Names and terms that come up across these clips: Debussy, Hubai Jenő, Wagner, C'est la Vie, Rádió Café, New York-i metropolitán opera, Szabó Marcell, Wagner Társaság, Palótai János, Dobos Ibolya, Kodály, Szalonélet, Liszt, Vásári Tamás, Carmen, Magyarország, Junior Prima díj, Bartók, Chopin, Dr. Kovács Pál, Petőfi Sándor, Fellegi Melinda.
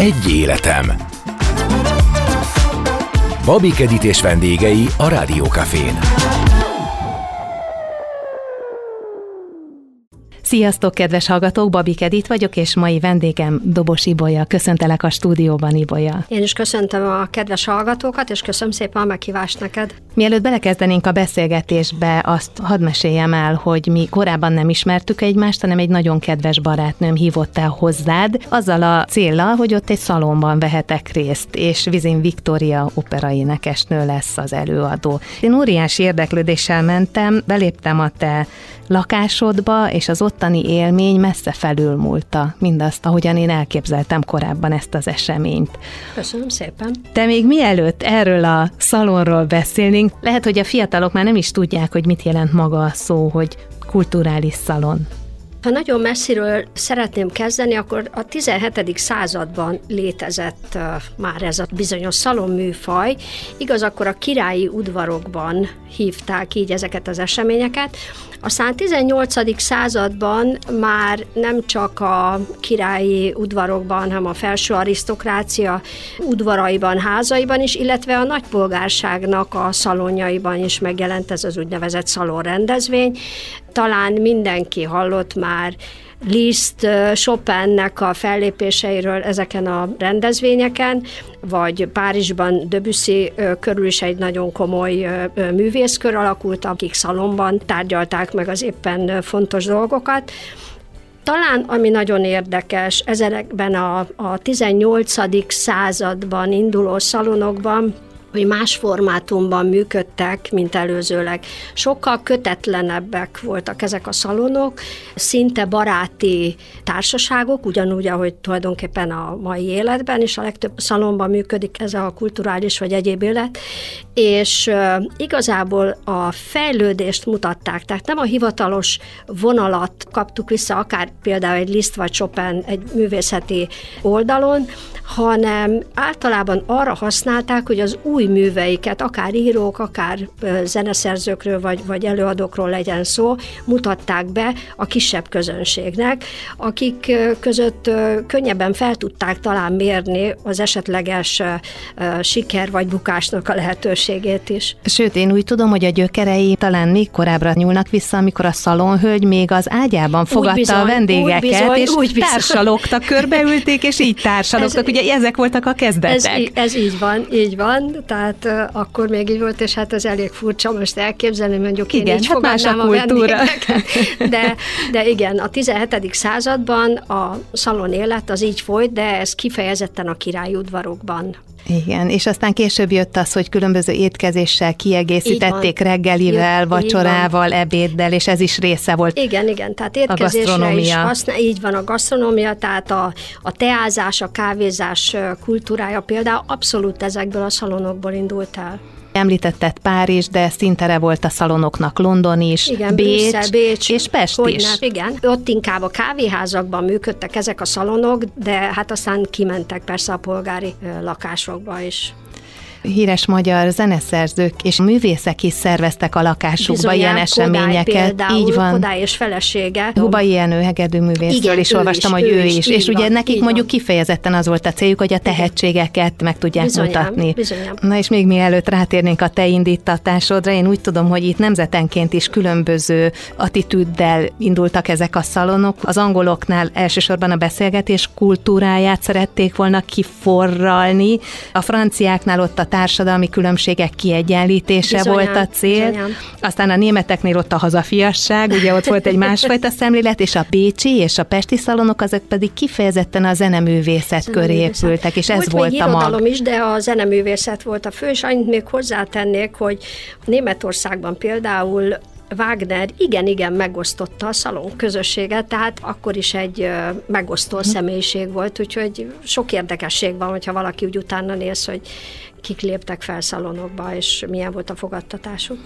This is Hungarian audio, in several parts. Egy életem. Babik Edit és vendégei a Rádió Cafén. Sziasztok, kedves hallgatók! Babik Edit vagyok, és mai vendégem Dobos Ibolya. Köszöntelek a stúdióban, Ibolya. Én is köszöntöm a kedves hallgatókat, és köszönöm szépen a meghívást neked. Mielőtt belekezdenénk a beszélgetésbe, azt hadd meséljem el, hogy mi korábban nem ismertük egymást, hanem egy nagyon kedves barátnőm hívott el hozzád, azzal a céllal, hogy ott egy szalonban vehetek részt, és Vizin Viktória operaénekesnő lesz az előadó. Én óriási érdeklődéssel mentem, beléptem a te lakásodba, és az ottani élmény messze felülmúlta mindazt, ahogyan én elképzeltem korábban ezt az eseményt. Köszönöm szépen. De még mielőtt erről a szalonról beszélnénk, lehet, hogy a fiatalok már nem is tudják, hogy mit jelent maga a szó, hogy kulturális szalon. Ha nagyon messziről szeretném kezdeni, akkor a 17. században létezett már ez a bizonyos szalonműfaj. Igaz, akkor a királyi udvarokban hívták így ezeket az eseményeket. Aztán 18. században már nem csak a királyi udvarokban, hanem a felső arisztokrácia udvaraiban, házaiban is, illetve a nagypolgárságnak a szalonjaiban is megjelent ez az úgynevezett szalonrendezvény. Talán mindenki hallott már Liszt, Chopinnek a fellépéseiről ezeken a rendezvényeken, vagy Párizsban Debussy körül is egy nagyon komoly művészkör alakult, akik szalonban tárgyalták meg az éppen fontos dolgokat. Talán, ami nagyon érdekes, ezekben a 18. században induló szalonokban, hogy más formátumban működtek, mint előzőleg. Sokkal kötetlenebbek voltak ezek a szalonok, szinte baráti társaságok, ugyanúgy, ahogy tulajdonképpen a mai életben, és a legtöbb szalonban működik ez a kulturális vagy egyéb élet, és igazából a fejlődést mutatták, tehát nem a hivatalos vonalat kaptuk vissza, akár például egy Liszt vagy Chopin egy művészeti oldalon, hanem általában arra használták, hogy az új műveiket, akár írók, akár zeneszerzőkről vagy előadókról legyen szó, mutatták be a kisebb közönségnek, akik között könnyebben fel tudták talán mérni az esetleges siker vagy bukásnak a lehetőségét is. Sőt, én úgy tudom, hogy a gyökerei talán még korábbra nyúlnak vissza, amikor a szalonhölgy még az ágyában fogadta a vendégeket, és társalogtak, körbeülték, és így társalogtak. Ugye ezek voltak a kezdetek. Ez így van. Tehát akkor még így volt, és hát ez elég furcsa most elképzelni, mondjuk én így fogadnám a vendégeket. De igen, a 17. században a szalon élet az így folyt, de ez kifejezetten a királyi udvarokban. Igen, és aztán később jött az, hogy különböző étkezéssel kiegészítették reggelivel, vacsorával, ebéddel, és ez is része volt. Igen, tehát étkezésre is használják. Így van, a gasztronómia, tehát a teázás, a kávézás kultúrája például abszolút ezekből a szalonokból indult el. Említetted Párizs, de szintere volt a szalonoknak London is, igen, Bécs és Pest is. Igen, ott inkább a kávéházakban működtek ezek a szalonok, de hát aztán kimentek persze a polgári lakásokba is. Híres magyar zeneszerzők és művészek is szerveztek a lakásukba ilyen eseményeket. Kodály például, így van. Kodály és felesége. Hubai Jenő hegedűművészről is olvastam, hogy ő is. És ugye nekik mondjuk kifejezetten az volt a céljuk, hogy a tehetségeket meg tudják mutatni. Bizonyám. Na és még mielőtt rátérnénk a te indítatásodra, én úgy tudom, hogy itt nemzetenként is különböző attitűddel indultak ezek a szalonok. Az angoloknál elsősorban a beszélgetés kultúráját szerették volna kiforralni, a franciáknál ott a társadalmi különbségek kiegyenlítése volt a cél. Bizonyám. Aztán a németeknél ott a hazafiasság, ugye ott volt egy másfajta szemlélet, és a bécsi és a pesti szalonok, azok pedig kifejezetten a zeneművészet köré épültek, és ez volt a mag. Is, de a zeneművészet volt a fő, és annyit még hozzátennék, hogy Németországban például Wagner igen megosztotta a szalon közösséget, tehát akkor is egy megosztó személyiség volt, úgyhogy sok érdekesség van, hogyha valaki úgy utána néz, hogy kik léptek fel szalonokba, és milyen volt a fogadtatásuk.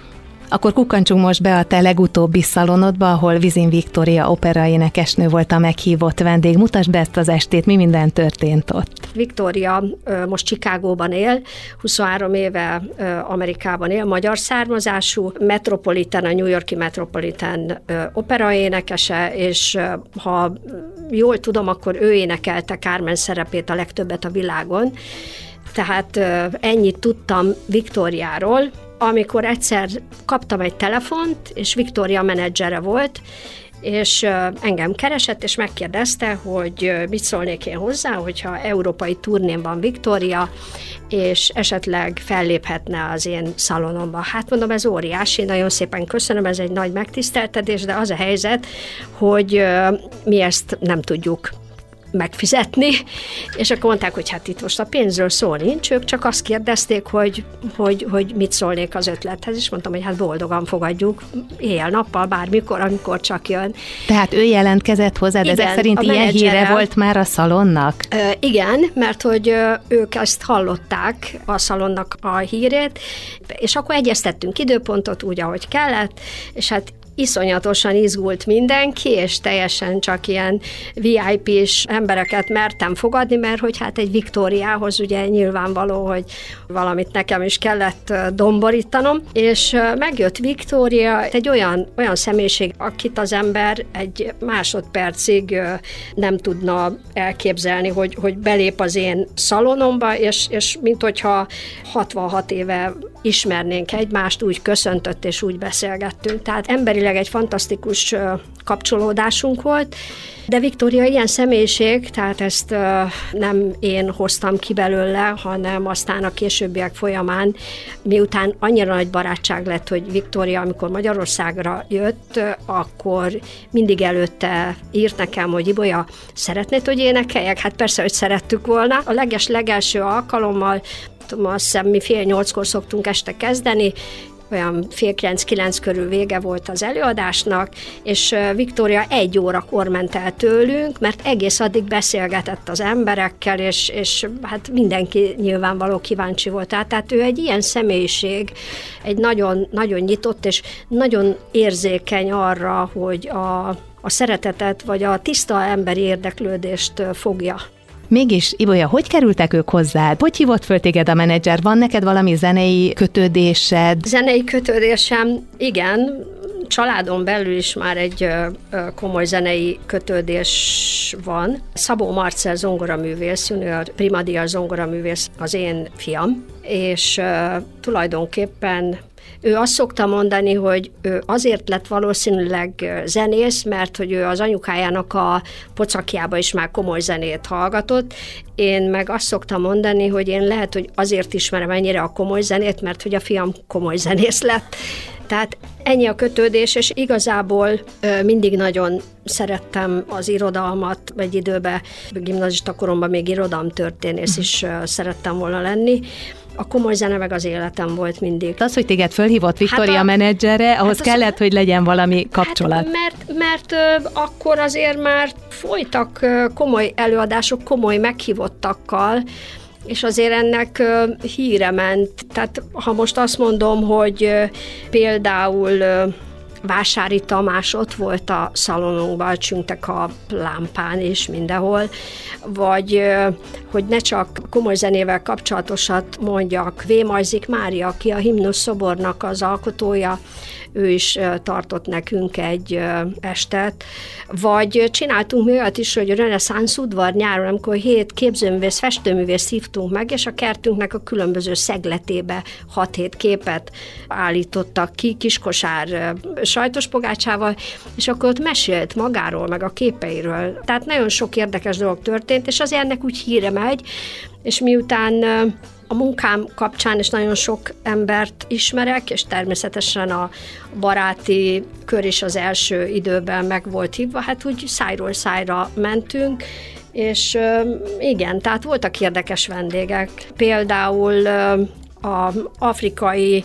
Akkor kukkantsunk most be a te legutóbbi szalonodba, ahol Vizin Viktória operaénekesnő volt a meghívott vendég. Mutasd be ezt az estét, mi minden történt ott. Viktória most Chicagóban él, 23 éve Amerikában él, magyar származású, metropolitán, a New York-i metropolitán operaénekese, és ha jól tudom, akkor ő énekelte Carmen szerepét a legtöbbet a világon. Tehát ennyit tudtam Viktóriáról, amikor egyszer kaptam egy telefont, és Viktória menedzsere volt, és engem keresett, és megkérdezte, hogy mit szólnék én hozzá, hogyha európai turnén van Viktória, és esetleg felléphetne az én szalonomban. Hát mondom, ez óriási, nagyon szépen köszönöm, ez egy nagy megtiszteltetés, de az a helyzet, hogy mi ezt nem tudjuk megfizetni, és akkor mondták, hogy hát itt most a pénzről szó nincs, ők csak azt kérdezték, hogy mit szólnék az ötlethez, és mondtam, hogy hát boldogan fogadjuk, éjjel-nappal, bármikor, amikor csak jön. Tehát ő jelentkezett hozzád, igen, ezek szerint ilyen híre volt már a szalonnak? Igen, mert hogy ők ezt hallották, a szalonnak a hírét, és akkor egyeztettünk időpontot úgy, ahogy kellett, és hát iszonyatosan izgult mindenki, és teljesen csak ilyen VIP-s embereket mertem fogadni, mert hogy hát egy Viktóriához ugye nyilvánvaló, hogy valamit nekem is kellett domborítanom, és megjött Viktória, egy olyan személyiség, akit az ember egy másodpercig nem tudna elképzelni, hogy belép az én szalonomba, és mint hogyha 66 éve ismernénk egymást, úgy köszöntött, és úgy beszélgettünk. Tehát emberileg egy fantasztikus kapcsolódásunk volt, de Viktória ilyen személyiség, tehát ezt nem én hoztam ki belőle, hanem aztán a későbbiek folyamán, miután annyira nagy barátság lett, hogy Viktória, amikor Magyarországra jött, akkor mindig előtte írt nekem, hogy Ibolya, szeretnéd, hogy énekeljek? Hát persze, hogy szerettük volna. A legelső alkalommal, azt hiszem, mi 7:30 szoktunk este kezdeni, olyan 8:30-9 körül vége volt az előadásnak, és Viktória 1 órakor ment el tőlünk, mert egész addig beszélgetett az emberekkel, és hát mindenki nyilvánvaló kíváncsi volt. Tehát ő egy ilyen személyiség, egy nagyon, nagyon nyitott, és nagyon érzékeny arra, hogy a szeretetet, vagy a tiszta emberi érdeklődést fogja. Mégis, Ibolya, hogy kerültek ők hozzád? Hogy hívott föl téged a menedzser? Van neked valami zenei kötődésed? Zenei kötődésem, igen. Családon belül is már egy komoly zenei kötődés van. Szabó Marcell zongoraművész, Junior Prima díj zongoraművész az én fiam, és tulajdonképpen ő azt szokta mondani, hogy ő azért lett valószínűleg zenész, mert hogy ő az anyukájának a pocakjába is már komoly zenét hallgatott. Én meg azt szoktam mondani, hogy én lehet, hogy azért ismerem ennyire a komoly zenét, mert hogy a fiam komoly zenész lett. Tehát ennyi a kötődés, és igazából mindig nagyon szerettem az irodalmat, egy időben, gimnazista koromban még irodalomtörténész is szerettem volna lenni. A komoly zene meg az életem volt mindig. Az, hogy téged fölhívott Viktória menedzsere, ahhoz kellett, hogy legyen valami kapcsolat. Hát, mert akkor azért már folytak komoly előadások, komoly meghívottakkal, és azért ennek híre ment. Tehát ha most azt mondom, hogy például Vásári Tamás ott volt a szalonunkban, csüngtek a lámpán és mindenhol, vagy hogy ne csak komoly zenével kapcsolatosat mondjak, V. Majzik Mária, aki a himnusz szobornak az alkotója, ő is tartott nekünk egy estet, vagy csináltunk mi olyat is, hogy a reneszánsz udvar nyáron, amikor 7 képzőművész, festőművész hívtunk meg, és a kertünknek a különböző szegletébe 6-7 képet állítottak ki, kiskosár sajtos pogácsával, és akkor ott mesélt magáról, meg a képeiről. Tehát nagyon sok érdekes dolog történt, és azért ennek úgy híre megy, és miután a munkám kapcsán is nagyon sok embert ismerek, és természetesen a baráti kör is az első időben meg volt hívva, hát úgy szájról szájra mentünk, és igen, tehát voltak érdekes vendégek. Például az Afrikai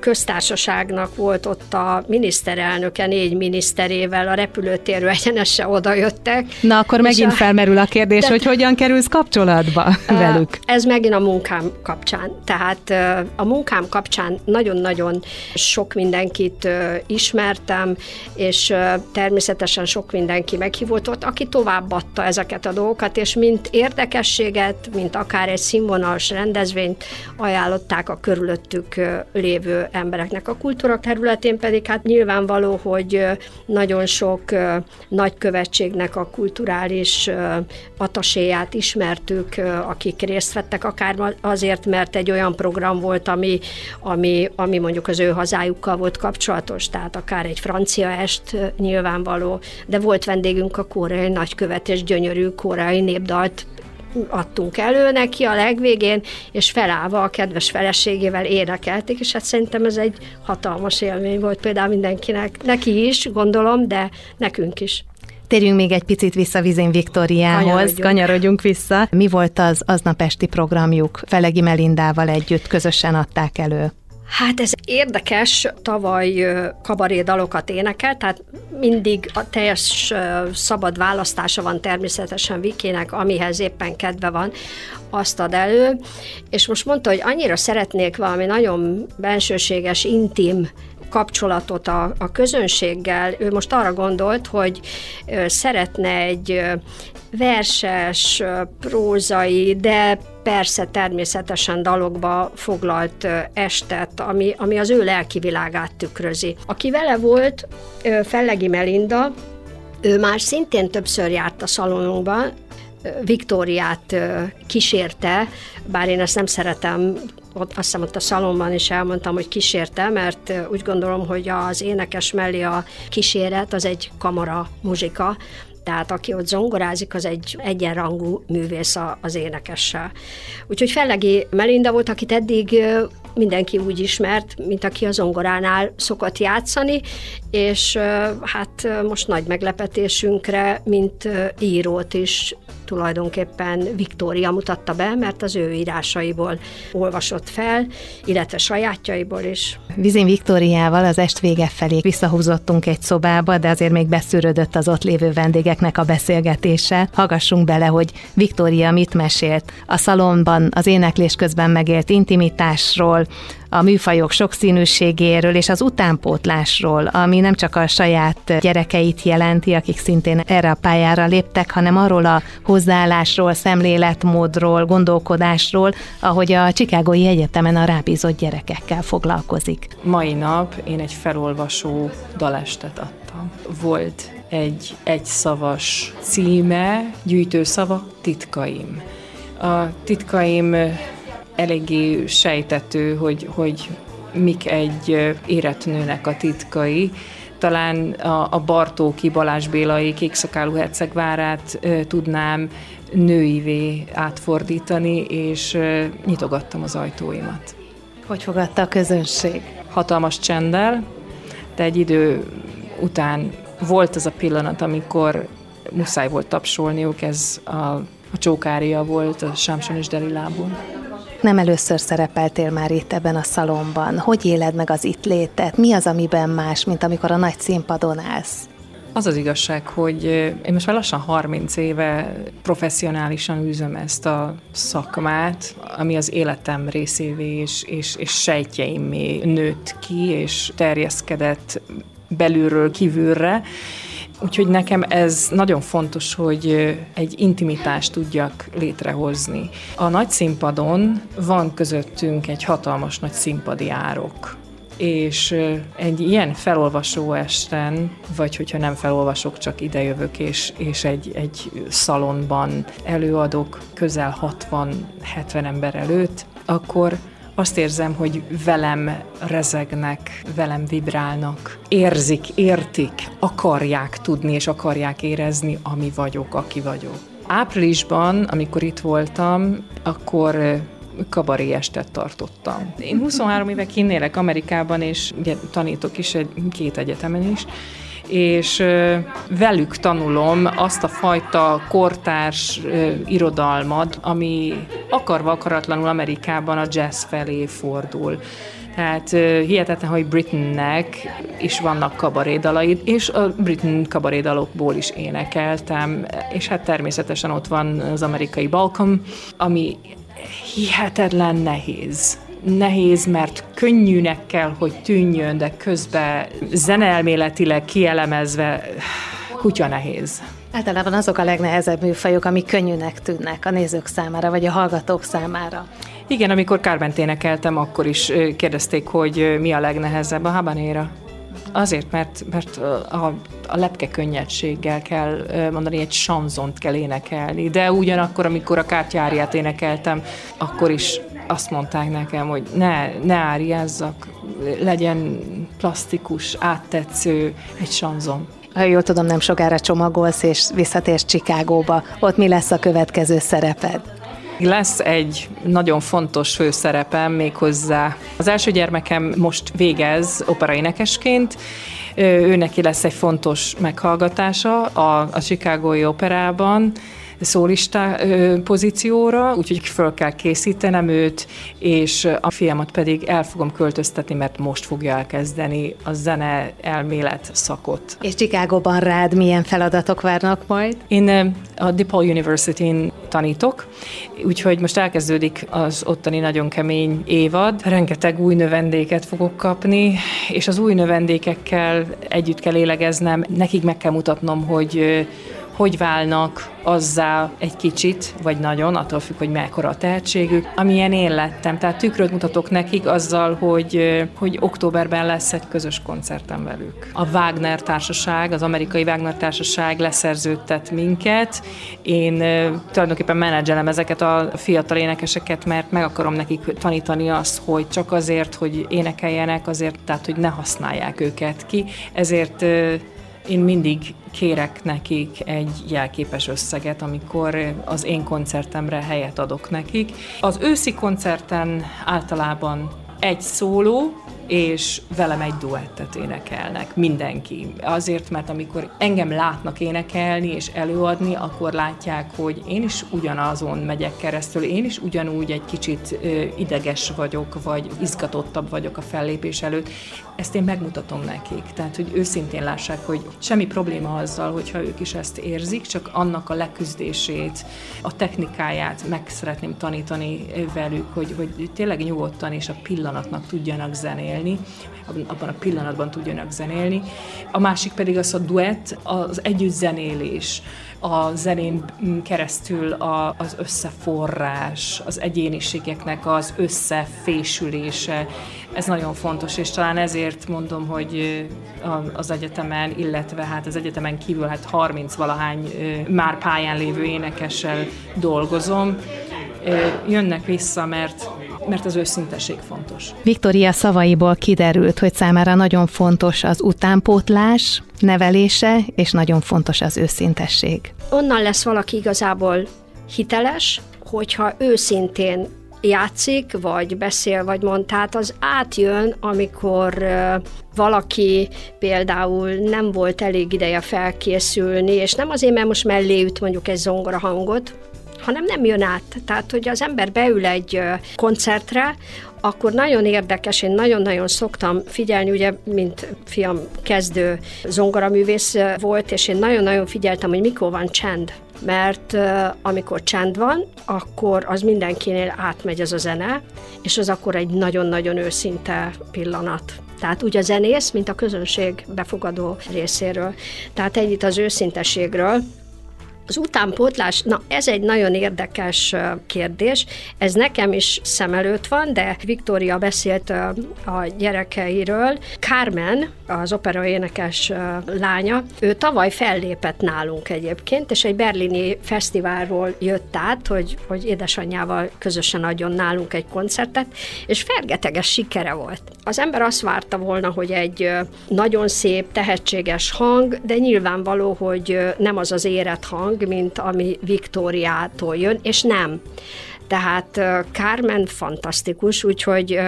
Köztársaságnak volt ott a miniszterelnöke 4 miniszterével, a repülőtérről egyenesen odajöttek. Na akkor megint felmerül a kérdés, hogy hogyan kerülsz kapcsolatba velük? Ez megint a munkám kapcsán. Tehát a munkám kapcsán nagyon-nagyon sok mindenkit ismertem, és természetesen sok mindenki meghívott ott, aki továbbadta ezeket a dolgokat, és mint érdekességet, mint akár egy színvonalas rendezvényt ajánlották a körülöttük lévő embereknek. A kultúra területén pedig hát nyilvánvaló, hogy nagyon sok nagykövetségnek a kulturális ataséját ismertük, akik részt vettek, akár azért, mert egy olyan program volt, ami mondjuk az ő hazájukkal volt kapcsolatos, tehát akár egy francia est nyilvánvaló, de volt vendégünk a koreai nagykövet, és gyönyörű koreai népdalt adtunk elő neki a legvégén, és felállva a kedves feleségével énekelték, és hát szerintem ez egy hatalmas élmény volt például mindenkinek. Neki is, gondolom, de nekünk is. Térjünk még egy picit vissza Vizin Viktóriához, kanyarodjunk vissza. Mi volt az aznap esti programjuk? Fellegi Melindával együtt közösen adták elő. Hát ez érdekes, tavaly kabarédalokat énekel, tehát mindig a teljes szabad választása van természetesen Vikinek, amihez éppen kedve van, azt ad elő. És most mondta, hogy annyira szeretnék valami nagyon bensőséges, intim kapcsolatot a közönséggel. Ő most arra gondolt, hogy szeretne egy verses, prózai, de persze természetesen dalokba foglalt estet, ami az ő lelki világát tükrözi. Aki vele volt, Fellegi Melinda, ő már szintén többször járt a szalonunkban, Viktóriát kísérte, bár én ezt nem szeretem, azt hiszem ott a szalomban is elmondtam, hogy kísérte, mert úgy gondolom, hogy az énekes mellé a kíséret az egy kamara muzsika, tehát aki ott zongorázik, az egy egyenrangú művész az énekessel. Úgyhogy Fellegi Melinda volt, akit eddig mindenki úgy ismert, mint aki a zongoránál szokott játszani, és hát most nagy meglepetésünkre, mint írót is tulajdonképpen Viktória mutatta be, mert az ő írásaiból olvasott fel, illetve sajátjaiból is. Vizin Viktóriával az est vége felé visszahúzottunk egy szobába, de azért még beszűrődött az ott lévő vendégeknek a beszélgetése. Hallgassunk bele, hogy Viktória mit mesélt a szalonban az éneklés közben megélt intimitásról, a műfajok sokszínűségéről és az utánpótlásról, ami nem csak a saját gyerekeit jelenti, akik szintén erre a pályára léptek, hanem arról a hozzáállásról, szemléletmódról, gondolkodásról, ahogy a Chicago-i Egyetemen a rábízott gyerekekkel foglalkozik. Mai nap én egy felolvasó dalestet adtam. Volt egy egyszavas címe, gyűjtőszava, titkaim. A titkaim eléggé sejtető, hogy mik egy érett nőnek a titkai. Talán a Bartóki, Balázs Bélai Kékszakálú hercegvárát tudnám nőivé átfordítani, és nyitogattam az ajtóimat. Hogy fogadta a közönség? Hatalmas csenddel, de egy idő után volt az a pillanat, amikor muszáj volt tapsolniuk, ez a csókária volt a Sámson és Delilából. Nem először szerepeltél már itt ebben a szalomban. Hogy éled meg az itt létet? Mi az, amiben más, mint amikor a nagy színpadon állsz? Az az igazság, hogy én most már lassan 30 éve professzionálisan űzöm ezt a szakmát, ami az életem részévé és sejtjeimmé nőtt ki, és terjeszkedett belülről kívülre. Úgyhogy nekem ez nagyon fontos, hogy egy intimitást tudjak létrehozni. A nagy színpadon van közöttünk egy hatalmas nagy színpadi árok, és egy ilyen felolvasó esten, vagy hogyha nem felolvasok, csak idejövök, és egy szalonban előadok közel 60-70 ember előtt, akkor azt érzem, hogy velem rezegnek, velem vibrálnak, érzik, értik, akarják tudni és akarják érezni, ami vagyok, aki vagyok. Áprilisban, amikor itt voltam, akkor kabaré estet tartottam. Én 23 éve kinn élek Amerikában, és ugye tanítok is két egyetemen is, és velük tanulom azt a fajta kortárs irodalmat, ami akarva-akaratlanul Amerikában a jazz felé fordul. Tehát hihetetlen, hogy Britainnek is vannak kabarédalai, és a Britain kabarédalokból is énekeltem, és hát természetesen ott van az amerikai Balcom, ami hihetetlen nehéz. Nehéz, mert könnyűnek kell, hogy tűnjön, de közben zeneelméletileg kielemezve kutya nehéz. Általában azok a legnehezebb műfajok, amik könnyűnek tűnnek a nézők számára, vagy a hallgatók számára. Igen, amikor Carment énekeltem, akkor is kérdezték, hogy mi a legnehezebb a habanéra. Azért, mert a lepke könnyedséggel kell mondani, egy chansont kell énekelni, de ugyanakkor, amikor a kártyáriát énekeltem, akkor is azt mondták nekem, hogy ne áriázzak, legyen plastikus, áttetsző egy chanson. Ha jól tudom, nem sokára csomagolsz és visszatérsz Chicagóba. Ott mi lesz a következő szereped? Lesz egy nagyon fontos főszerepem méghozzá. Az első gyermekem most végez operaénekesként, őneki lesz egy fontos meghallgatása a Chicago-i operában, szólista pozícióra, úgyhogy föl kell készítenem őt, és a fiamat pedig el fogom költöztetni, mert most fogja elkezdeni a zene elmélet szakot. És Chicagóban rád milyen feladatok várnak majd? Én a DePaul University-n tanítok, úgyhogy most elkezdődik az ottani nagyon kemény évad. Rengeteg új növendéket fogok kapni, és az új növendékekkel együtt kell élegeznem, nekik meg kell mutatnom, hogy válnak azzá egy kicsit, vagy nagyon, attól függ, hogy mekkora a tehetségük, amilyen én lettem. Tehát tükröt mutatok nekik azzal, hogy októberben lesz egy közös koncertem velük. A Wagner Társaság, az amerikai Wagner Társaság leszerződtet minket. Én tulajdonképpen menedzselem ezeket a fiatal énekeseket, mert meg akarom nekik tanítani azt, hogy csak azért, hogy énekeljenek, azért, tehát, hogy ne használják őket ki. Ezért én mindig kérek nekik egy jelképes összeget, amikor az én koncertemre helyet adok nekik. Az őszi koncerten általában egy szóló, és velem egy duettet énekelnek mindenki. Azért, mert amikor engem látnak énekelni és előadni, akkor látják, hogy én is ugyanazon megyek keresztül, én is ugyanúgy egy kicsit ideges vagyok, vagy izgatottabb vagyok a fellépés előtt. Ezt én megmutatom nekik. Tehát, hogy őszintén lássák, hogy semmi probléma azzal, hogyha ők is ezt érzik, csak annak a leküzdését, a technikáját meg szeretném tanítani velük, hogy tényleg nyugodtan és a pillanatnak tudjanak zenélni. Abban a pillanatban tudjanak zenélni. A másik pedig az a duett, az együtt zenélés, a zenén keresztül az összeforrás, az egyéniségeknek az összefésülése. Ez nagyon fontos, és talán ezért mondom, hogy az egyetemen, illetve hát az egyetemen kívül 30-valahány már pályán lévő énekessel dolgozom. Jönnek vissza, mert az őszintesség fontos. Viktória szavaiból kiderült, hogy számára nagyon fontos az utánpótlás, nevelése, és nagyon fontos az őszintesség. Onnan lesz valaki igazából hiteles, hogyha őszintén játszik, vagy beszél, vagy mond. Tehát az átjön, amikor valaki például nem volt elég ideje felkészülni, és nem azért, mert most mellé üt mondjuk egy zongora hangot, hanem nem jön át. Tehát, hogy az ember beül egy koncertre, akkor nagyon érdekes, én nagyon-nagyon szoktam figyelni, ugye, mint fiam kezdő zongoraművész volt, és én nagyon-nagyon figyeltem, hogy mikor van csend. Mert amikor csend van, akkor az mindenkinél átmegy ez a zene, és az akkor egy nagyon-nagyon őszinte pillanat. Tehát úgy a zenész, mint a közönség befogadó részéről. Tehát ennyit az őszinteségről. Az utánpótlás, na ez egy nagyon érdekes kérdés, ez nekem is szem előtt van, de Viktória beszélt a gyerekeiről. Carmen, az operaénekes lánya, ő tavaly fellépett nálunk egyébként, és egy berlini fesztiválról jött át, hogy édesanyjával közösen adjon nálunk egy koncertet, és fergeteges sikere volt. Az ember azt várta volna, hogy egy nagyon szép, tehetséges hang, de nyilvánvaló, hogy nem az az érett hang, mint ami Viktóriától jön, és nem. Tehát Carmen fantasztikus, úgyhogy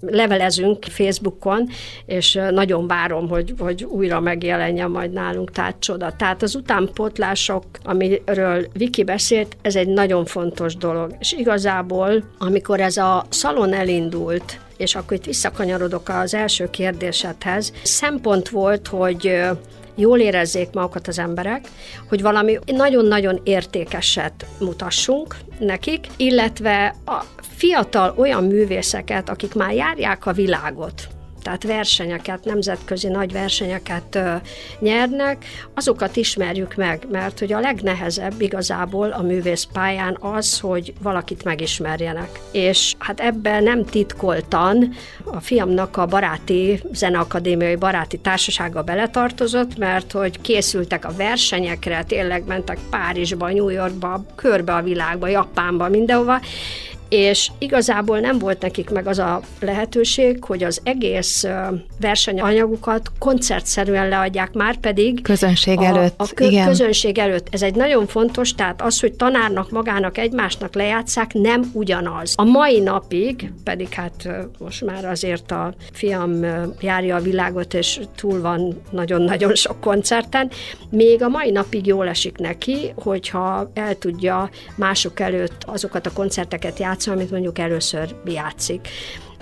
levelezünk Facebookon, és nagyon várom, hogy újra megjelenjen majd nálunk, tehát csoda. Tehát az utánpótlások, amiről Viki beszélt, ez egy nagyon fontos dolog. És igazából, amikor ez a szalon elindult, és akkor itt visszakanyarodok az első kérdésedhez, szempont volt, hogy jól érezzék magukat az emberek, hogy valami nagyon-nagyon értékeset mutassunk nekik, illetve a fiatal olyan művészeket, akik már járják a világot, tehát versenyeket, nemzetközi nagy versenyeket nyernek, azokat ismerjük meg, mert hogy a legnehezebb igazából a művészpályán az, hogy valakit megismerjenek. És hát ebben nem titkoltan a fiamnak a Zeneakadémiai Baráti Társasága beletartozott, mert hogy készültek a versenyekre, tényleg mentek Párizsba, New Yorkba, körbe a világba, Japánba, mindenhova, és igazából nem volt nekik meg az a lehetőség, hogy az egész versenyanyagukat koncertszerűen leadják, már pedig közönség előtt. Igen. Közönség előtt. Ez egy nagyon fontos, tehát az, hogy tanárnak, magának, egymásnak lejátsszák, nem ugyanaz. A mai napig, pedig hát most már azért a fiam járja a világot, és túl van nagyon-nagyon sok koncerten, még a mai napig jól esik neki, hogyha el tudja mások előtt azokat a koncerteket játszani, amit mondjuk először játszik.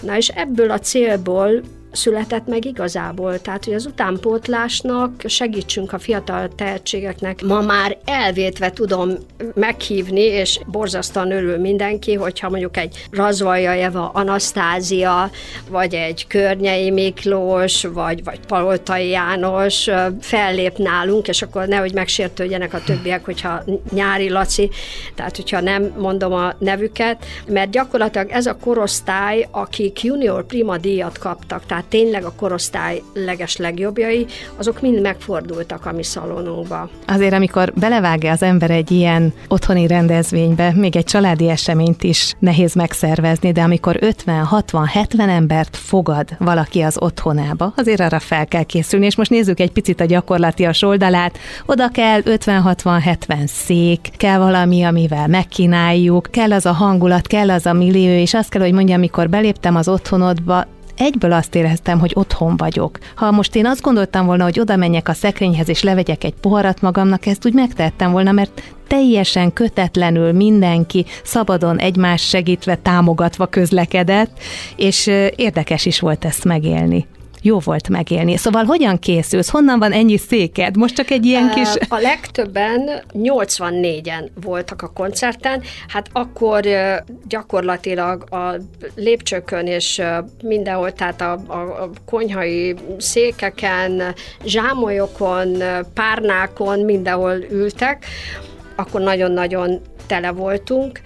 Na és ebből a célból született meg igazából, tehát hogy az utánpótlásnak segítsünk a fiatal tehetségeknek. Ma már elvétve tudom meghívni, és borzasztóan örül mindenki, hogyha mondjuk egy Razvajjajeva Anasztázia, vagy egy Környei Miklós, vagy Palótai János fellép nálunk, és akkor nehogy megsértődjenek a többiek, hogyha Nyári Laci, tehát hogyha nem mondom a nevüket, mert gyakorlatilag ez a korosztály, akik Junior Prima díjat kaptak, tehát tényleg a korosztály legeslegjobbjai, azok mind megfordultak a mi szalonunkba. Azért, amikor belevágja az ember egy ilyen otthoni rendezvénybe, még egy családi eseményt is nehéz megszervezni, de amikor 50-60-70 embert fogad valaki az otthonába, azért arra fel kell készülni, és most nézzük egy picit a gyakorlatias oldalát, oda kell 50-60-70 szék, kell valami, amivel megkínáljuk, kell az a hangulat, kell az a millió, és azt kell, hogy mondjam, amikor beléptem az otthonodba, egyből azt éreztem, hogy otthon vagyok. Ha most én azt gondoltam volna, hogy oda menjek a szekrényhez és levegyek egy poharat magamnak, ezt úgy megtettem volna, mert teljesen kötetlenül mindenki szabadon egymás segítve, támogatva közlekedett, és érdekes is volt ezt megélni. Jó volt megélni. Szóval hogyan készülsz? Honnan van ennyi széked? Most csak egy ilyen kis... A legtöbben 84-en voltak a koncerten. Hát akkor gyakorlatilag a lépcsőkön és mindenhol, tehát a konyhai székeken, zsámolyokon, párnákon, mindenhol ültek. Akkor nagyon-nagyon tele voltunk.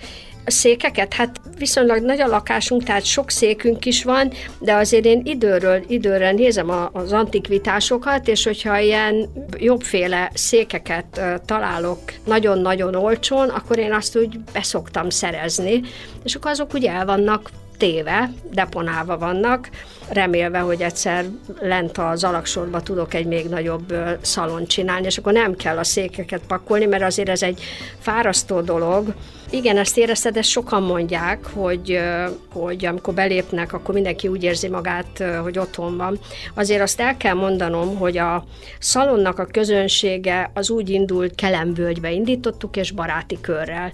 A székeket, hát viszonylag nagy a lakásunk, tehát sok székünk is van, de azért én időről időre nézem az antikvitásokat, és hogyha ilyen jobbféle székeket találok nagyon-nagyon olcsón, akkor én azt úgy beszoktam szerezni, és akkor azok úgy el vannak téve, deponálva vannak, remélve, hogy egyszer lent az alagsorba tudok egy még nagyobb szalont csinálni, és akkor nem kell a székeket pakolni, mert azért ez egy fárasztó dolog. Igen, ezt érezted, ezt sokan mondják, hogy amikor belépnek, akkor mindenki úgy érzi magát, hogy otthon van. Azért azt el kell mondanom, hogy a szalonnak a közönsége az úgy indult, Kelembölgybe indítottuk, és baráti körrel.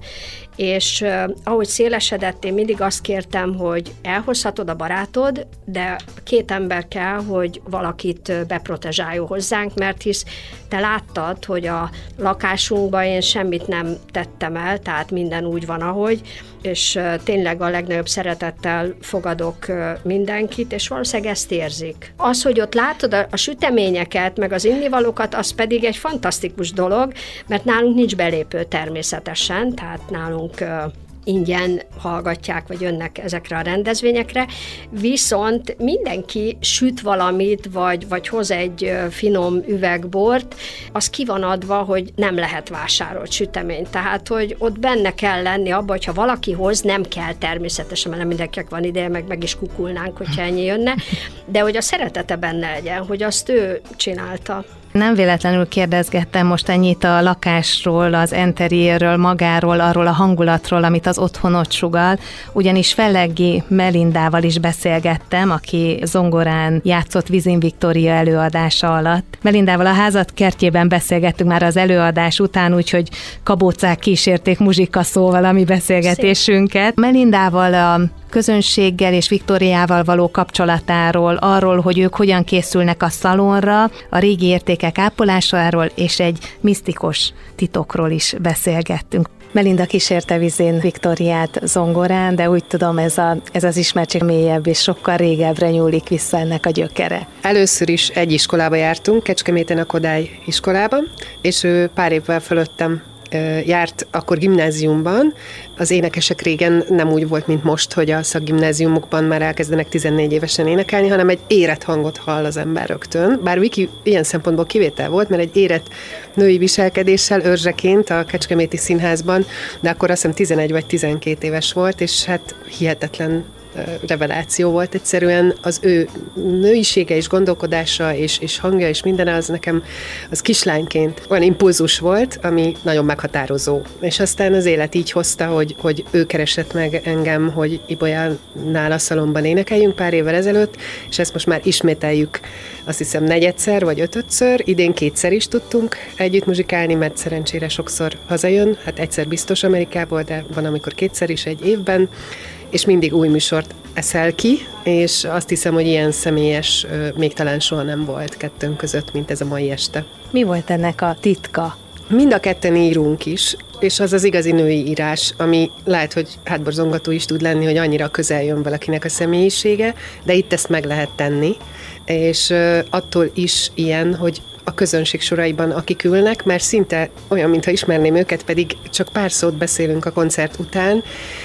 És ahogy szélesedett, én mindig azt kértem, hogy elhozhatod a barátod, de két ember kell, hogy valakit beprotezsáljon hozzánk, mert hisz te láttad, hogy a lakásunkban én semmit nem tettem el, tehát minden úgy van, ahogy, és tényleg a legnagyobb szeretettel fogadok mindenkit, és valószínűleg ezt érzik. Az, hogy ott látod a süteményeket, meg az innivalókat, az pedig egy fantasztikus dolog, mert nálunk nincs belépő természetesen, tehát nálunk ingyen hallgatják, vagy jönnek ezekre a rendezvényekre, viszont mindenki süt valamit, vagy hoz egy finom üvegbort, az ki van adva, hogy nem lehet vásárolt sütemény. Tehát, hogy ott benne kell lenni abba, hogyha valaki hoz, nem kell természetesen, mert nem mindenkinek van ideje, meg is kukulnánk, hogyha ennyi jönne, de hogy a szeretete benne legyen, hogy azt ő csinálta. Nem véletlenül kérdezgettem most ennyit a lakásról, az enteriérről, magáról, arról a hangulatról, amit az otthonot sugall, ugyanis Fellegi Melindával is beszélgettem, aki zongorán játszott Vizin Viktória előadása alatt. Melindával a házat kertjében beszélgettünk már az előadás után, úgyhogy kabócák kísérték muzsikaszóval a mi beszélgetésünket. Melindával a közönséggel és Viktóriával való kapcsolatáról, arról, hogy ők hogyan készülnek a szalonra, a régi értékek ápolásáról és egy misztikus titokról is beszélgettünk. Melinda kísérte Vizin Viktóriát zongorán, de úgy tudom, ez az ismertség mélyebb és sokkal régebbre nyúlik vissza ennek a gyökere. Először is egy iskolába jártunk, Kecskeméten a Kodály iskolában, és ő pár évvel fölöttem járt akkor gimnáziumban. Az énekesek régen nem úgy volt, mint most, hogy a szakgimnáziumokban már elkezdenek 14 évesen énekelni, hanem egy érett hangot hall az ember rögtön. Bár Viki ilyen szempontból kivétel volt, mert egy érett női viselkedéssel őrzseként a Kecskeméti Színházban, de akkor azt hiszem 11 vagy 12 éves volt, és hát hihetetlen reveláció volt egyszerűen. Az ő nőisége és gondolkodása és hangja és mindene, az nekem az kislányként olyan impulzus volt, ami nagyon meghatározó. És aztán az élet így hozta, hogy ő keresett meg engem, hogy Ibolyánál a szalomban énekeljünk pár évvel ezelőtt, és ezt most már ismételjük, azt hiszem 4-szer vagy 5-ször, idén 2-szer is tudtunk együtt muzsikálni, mert szerencsére sokszor hazajön, hát egyszer biztos Amerikából, de van amikor 2-szer is egy évben, és mindig új műsort eszel ki, és azt hiszem, hogy ilyen személyes még talán soha nem volt kettőnk között, mint ez a mai este. Mi volt ennek a titka? Mind a ketten írunk is, és az az igazi női írás, ami lehet, hogy hátborzongató is tud lenni, hogy annyira közel jön valakinek a személyisége, de itt ezt meg lehet tenni, és attól is ilyen, hogy a közönség soraiban, akik ülnek, mert szinte olyan, mintha ismerném őket, pedig csak pár szót beszélünk a koncert után,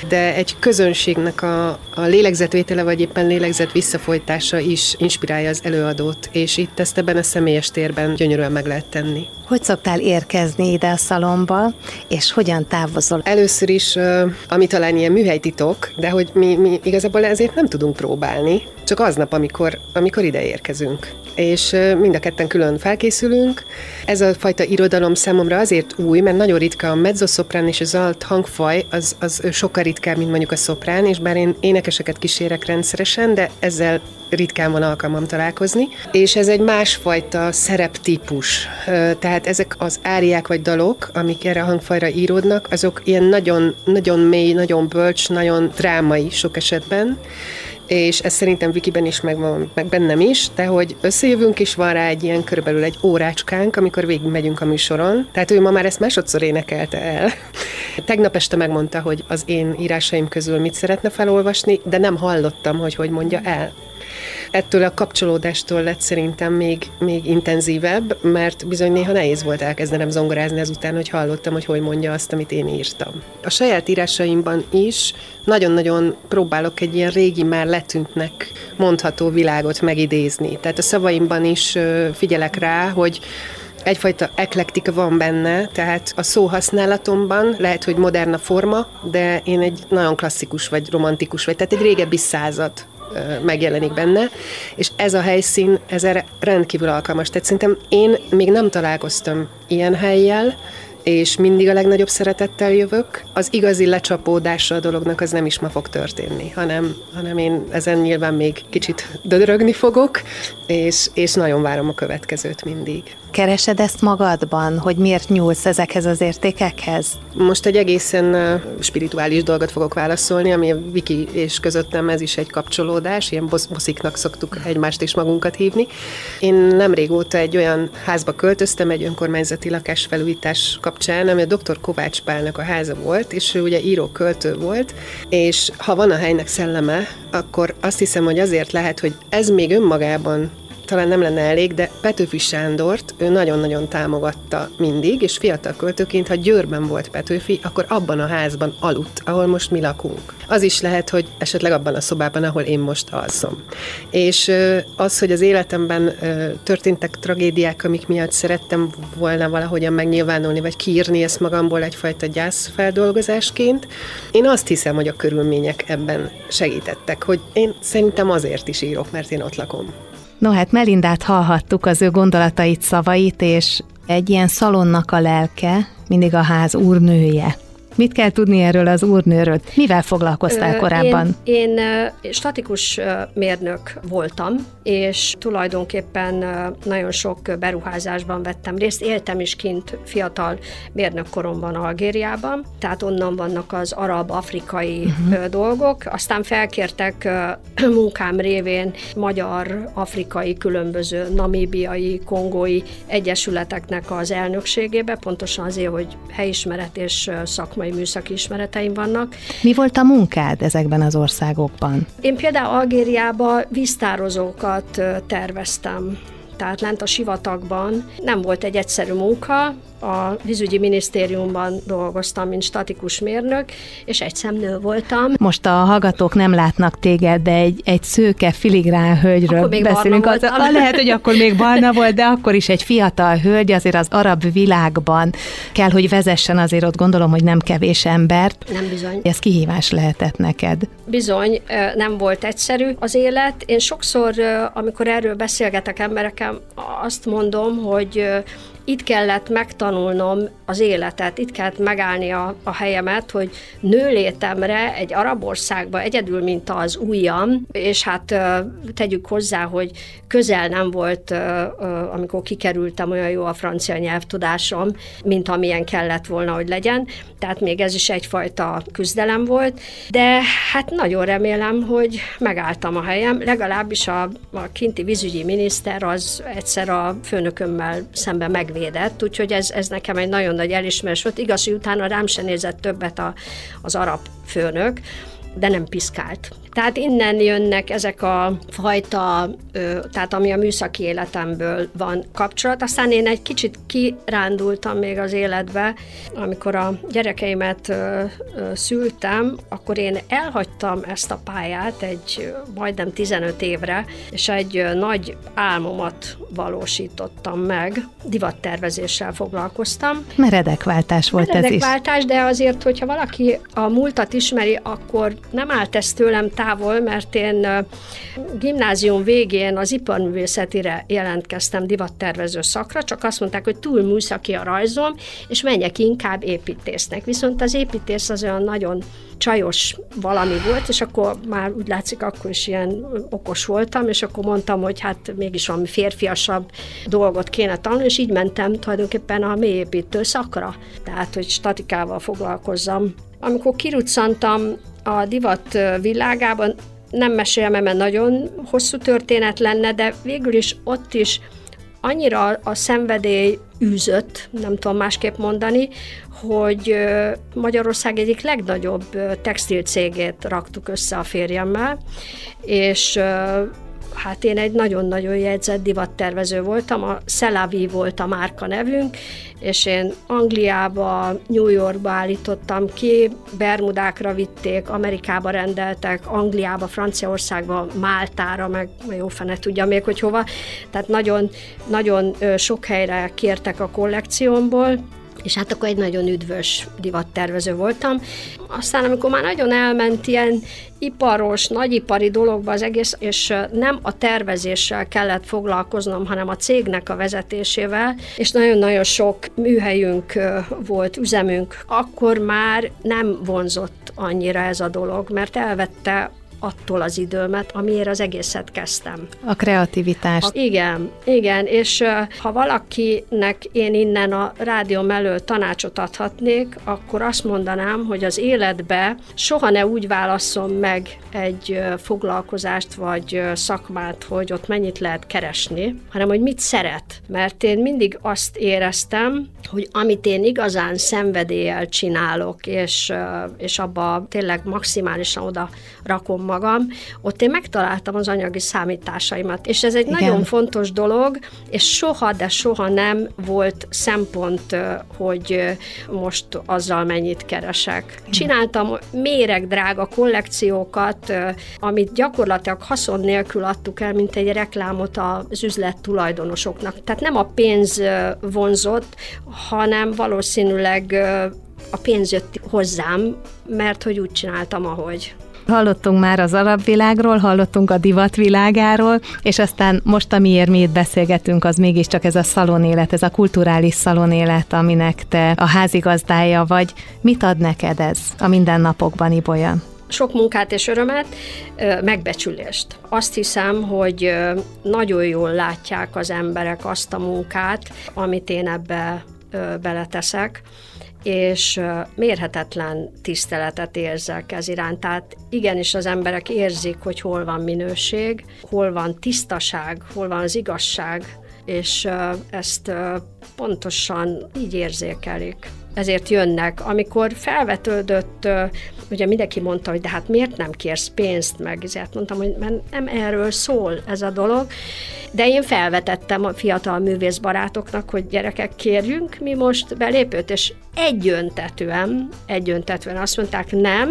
de egy közönségnek a lélegzetvétele, vagy éppen lélegzet visszafolytása is inspirálja az előadót, és itt ezt ebben a személyes térben gyönyörűen meg lehet tenni. Hogy szoktál érkezni ide a szalomba, és hogyan távozol? Először is, ami talán ilyen műhelytitok, de hogy mi igazából ezért nem tudunk próbálni, csak aznap, amikor ide érkezünk. És mind a ketten külön felkészülünk. Ez a fajta irodalom számomra azért új, mert nagyon ritka a mezzo-szoprán és az alt hangfaj, az sokkal ritkább, mint mondjuk a szoprán, és bár én énekeseket kísérek rendszeresen, de ezzel ritkán van alkalmam találkozni, és ez egy másfajta szereptípus. Tehát ezek az áriák vagy dalok, amik erre a hangfajra íródnak, azok ilyen nagyon, nagyon mély, nagyon bölcs, nagyon drámai sok esetben, és ez szerintem Vikiben is megvan, meg bennem is, de hogy összejövünk, és van rá egy ilyen körülbelül egy órácskánk, amikor végigmegyünk a műsoron. Tehát ő ma már ezt másodszor énekelte el. Tegnap este megmondta, hogy az én írásaim közül mit szeretne felolvasni, de nem hallottam, hogy mondja el. Ettől a kapcsolódástól lett szerintem még intenzívebb, mert bizony néha nehéz volt elkezdenem zongorázni azután, hogy hallottam, hogy mondja azt, amit én írtam. A saját írásaimban is nagyon-nagyon próbálok egy ilyen régi, már letűntnek mondható világot megidézni. Tehát a szavaimban is figyelek rá, hogy egyfajta eklektika van benne, tehát a szóhasználatomban lehet, hogy modern a forma, de én egy nagyon klasszikus vagy romantikus vagy, tehát egy régebbi század megjelenik benne, és ez a helyszín, ez erre rendkívül alkalmas. Tehát szerintem én még nem találkoztam ilyen hellyel, és mindig a legnagyobb szeretettel jövök. Az igazi lecsapódása a dolognak az nem is ma fog történni, hanem én ezen nyilván még kicsit dödörögni fogok, és nagyon várom a következőt mindig. Keresed ezt magadban, hogy miért nyúlsz ezekhez az értékekhez? Most egy egészen spirituális dolgot fogok válaszolni, ami a Viki és közöttem ez is egy kapcsolódás, ilyen bosziknak szoktuk egymást és magunkat hívni. Én nem régóta egy olyan házba költöztem, egy önkormányzati lakásfelújítás kapcsán, ami a Dr. Kovács Pálnak a háza volt, és ő ugye író-költő volt, és ha van a helynek szelleme, akkor azt hiszem, hogy azért lehet, hogy ez még önmagában talán nem lenne elég, de Petőfi Sándort ő nagyon-nagyon támogatta mindig, és fiatal költőként, ha Győrben volt Petőfi, akkor abban a házban aludt, ahol most mi lakunk. Az is lehet, hogy esetleg abban a szobában, ahol én most alszom. És az, hogy az életemben történtek tragédiák, amik miatt szerettem volna valahogyan megnyilvánulni, vagy kiírni ezt magamból egyfajta gyászfeldolgozásként, én azt hiszem, hogy a körülmények ebben segítettek, hogy én szerintem azért is írok, mert én ott lakom. No hát Melindát hallhattuk, az ő gondolatait, szavait, és egy ilyen szalonnak a lelke mindig a ház úrnője. Mit kell tudni erről az úrnőről? Mivel foglalkoztál korábban? Én statikus mérnök voltam, és tulajdonképpen nagyon sok beruházásban vettem részt. Éltem is kint fiatal mérnökkoromban Algériában, tehát onnan vannak az arab-afrikai dolgok. Aztán felkértek munkám révén magyar-afrikai különböző namíbiai, kongói egyesületeknek az elnökségébe, pontosan azért, hogy helyismeret és szakmai műszaki ismereteim vannak. Mi volt a munkád ezekben az országokban? Én például Algériában víztározókat terveztem. Tehát lent a sivatagban nem volt egy egyszerű munka, a vízügyi minisztériumban dolgoztam, mint statikus mérnök, és egy szemnő voltam. Most a hallgatók nem látnak téged, de egy szőke, filigrán hölgyről beszélünk. Lehet, hogy akkor még barna volt, de akkor is egy fiatal hölgy, azért az arab világban kell, hogy vezessen, azért ott gondolom, hogy nem kevés embert. Nem bizony. Ez kihívás lehetett neked. Bizony, nem volt egyszerű az élet. Én sokszor, amikor erről beszélgetek emberekkel, azt mondom, hogy itt kellett megtanulnom az életet, itt kellett megállni a helyemet, hogy nőlétemre egy arab országba egyedül, mint az ujjam, és hát tegyük hozzá, hogy közel nem volt, amikor kikerültem, olyan jó a francia nyelvtudásom, mint amilyen kellett volna, hogy legyen, tehát még ez is egyfajta küzdelem volt, de hát nagyon remélem, hogy megálltam a helyem, legalábbis a kinti vízügyi miniszter az egyszer a főnökömmel szemben megvédett, úgyhogy ez nekem egy nagyon nagy elismerés volt. Igaz, hogy utána rám se nézett többet az arab főnök, de nem piszkált. Tehát innen jönnek ezek a fajta, tehát ami a műszaki életemből van kapcsolat. Aztán én egy kicsit kirándultam még az életbe, amikor a gyerekeimet szültem, akkor én elhagytam ezt a pályát egy majdnem 15 évre, és egy nagy álmomat valósítottam meg. Divattervezéssel foglalkoztam. Meredekváltás volt ez is. Meredekváltás, de azért, hogyha valaki a múltat ismeri, akkor nem állt ez tőlem távol, mert én gimnázium végén az iparművészetire jelentkeztem divattervező szakra, csak azt mondták, hogy túl műszaki a rajzom, és menjek inkább építésznek. Viszont az építész az olyan nagyon csajos valami volt, és akkor már úgy látszik, akkor is ilyen okos voltam, és akkor mondtam, hogy hát mégis valami férfiasabb dolgot kéne tanulni, és így mentem tulajdonképpen a mélyépítő szakra, tehát hogy statikával foglalkozzam. Amikor kiruccantam a divat világában, nem mesélem, mert nagyon hosszú történet lenne, de végül is ott is annyira a szenvedély űzött, nem tudom másképp mondani, hogy Magyarország egyik legnagyobb textilcégét raktuk össze a férjemmel, és hát én egy nagyon-nagyon jegyzett divattervező voltam, a C'est la Vie volt a márka nevünk, és én Angliába, New Yorkba állítottam ki, Bermudákra vitték, Amerikába rendeltek, Angliába, Franciaországba, Máltára, meg jó fene tudja még, hogy hova. Tehát nagyon-nagyon sok helyre kértek a kollekciómból, és hát akkor egy nagyon üdvös divattervező voltam. Aztán, amikor már nagyon elment ilyen iparos, nagyipari dologba az egész, és nem a tervezéssel kellett foglalkoznom, hanem a cégnek a vezetésével, és nagyon-nagyon sok műhelyünk volt, üzemünk, akkor már nem vonzott annyira ez a dolog, mert elvette attól az időmet, amiért az egészet kezdtem. A kreativitást. Igen, és ha valakinek én innen a rádióm elől tanácsot adhatnék, akkor azt mondanám, hogy az életbe soha ne úgy válasszon meg egy foglalkozást vagy szakmát, hogy ott mennyit lehet keresni, hanem hogy mit szeret. Mert én mindig azt éreztem, hogy amit én igazán szenvedéllyel csinálok, és abba tényleg maximálisan oda rakom magam, ott én megtaláltam az anyagi számításaimat. És ez egy nagyon fontos dolog, és soha, de soha nem volt szempont, hogy most azzal mennyit keresek. Csináltam méregdrága kollekciókat, amit gyakorlatilag haszon nélkül adtuk el, mint egy reklámot az üzlet tulajdonosoknak. Tehát nem a pénz vonzott, hanem valószínűleg a pénz jött hozzám, mert hogy úgy csináltam, ahogy. Hallottunk már az alapvilágról, hallottunk a divatvilágáról, és aztán most, amiért mi itt beszélgetünk, az mégiscsak ez a szalonélet, ez a kulturális szalonélet, aminek te a házigazdája vagy. Mit ad neked ez a mindennapokban, Ibolya? Sok munkát és örömet, megbecsülést. Azt hiszem, hogy nagyon jól látják az emberek azt a munkát, amit én ebbe beleteszek, és mérhetetlen tiszteletet érzek ez iránt. Tehát igenis az emberek érzik, hogy hol van minőség, hol van tisztaság, hol van az igazság, és ezt pontosan így érzékelik. Ezért jönnek. Amikor felvetődött, ugye mindenki mondta, hogy de hát miért nem kérsz pénzt, meg ezért mondtam, hogy nem erről szól ez a dolog, de én felvetettem a fiatal művészbarátoknak, hogy gyerekek, kérjünk mi most belépőt, és egyöntetően azt mondták, nem,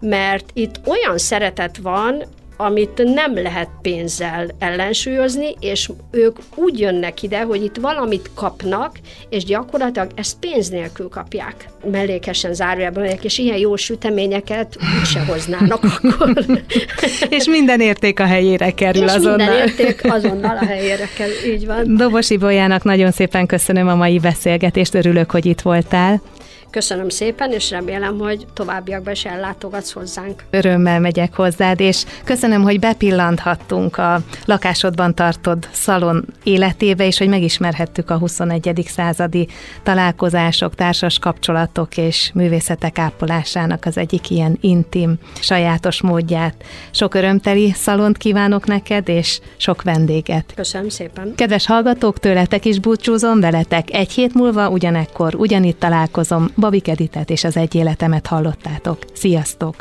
mert itt olyan szeretet van, amit nem lehet pénzzel ellensúlyozni, és ők úgy jönnek ide, hogy itt valamit kapnak, és gyakorlatilag ezt pénz nélkül kapják. Mellékesen zárójelben, és ilyen jó süteményeket úgyse hoznának akkor. És minden érték a helyére kerül és azonnal. És minden érték azonnal a helyére kerül, így van. Dobos Ibolyának nagyon szépen köszönöm a mai beszélgetést, örülök, hogy itt voltál. Köszönöm szépen, és remélem, hogy továbbiakban is ellátogatsz hozzánk. Örömmel megyek hozzád, és köszönöm, hogy bepillanthattunk a lakásodban tartod szalon életébe, és hogy megismerhettük a 21. századi találkozások, társas kapcsolatok és művészetek ápolásának az egyik ilyen intim, sajátos módját. Sok örömteli szalont kívánok neked, és sok vendéget. Köszönöm szépen. Kedves hallgatók, tőletek is búcsúzom, veletek egy hét múlva ugyanekkor ugyanitt találkozom. Babik Editet és az Egy életemet hallottátok. Sziasztok!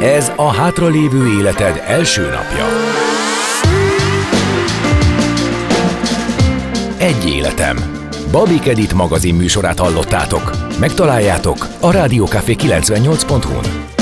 Ez a hátralévő életed első napja. Egy életem. Babik Edit magazin műsorát hallottátok. Megtaláljátok a Rádió Café 98.hu-n.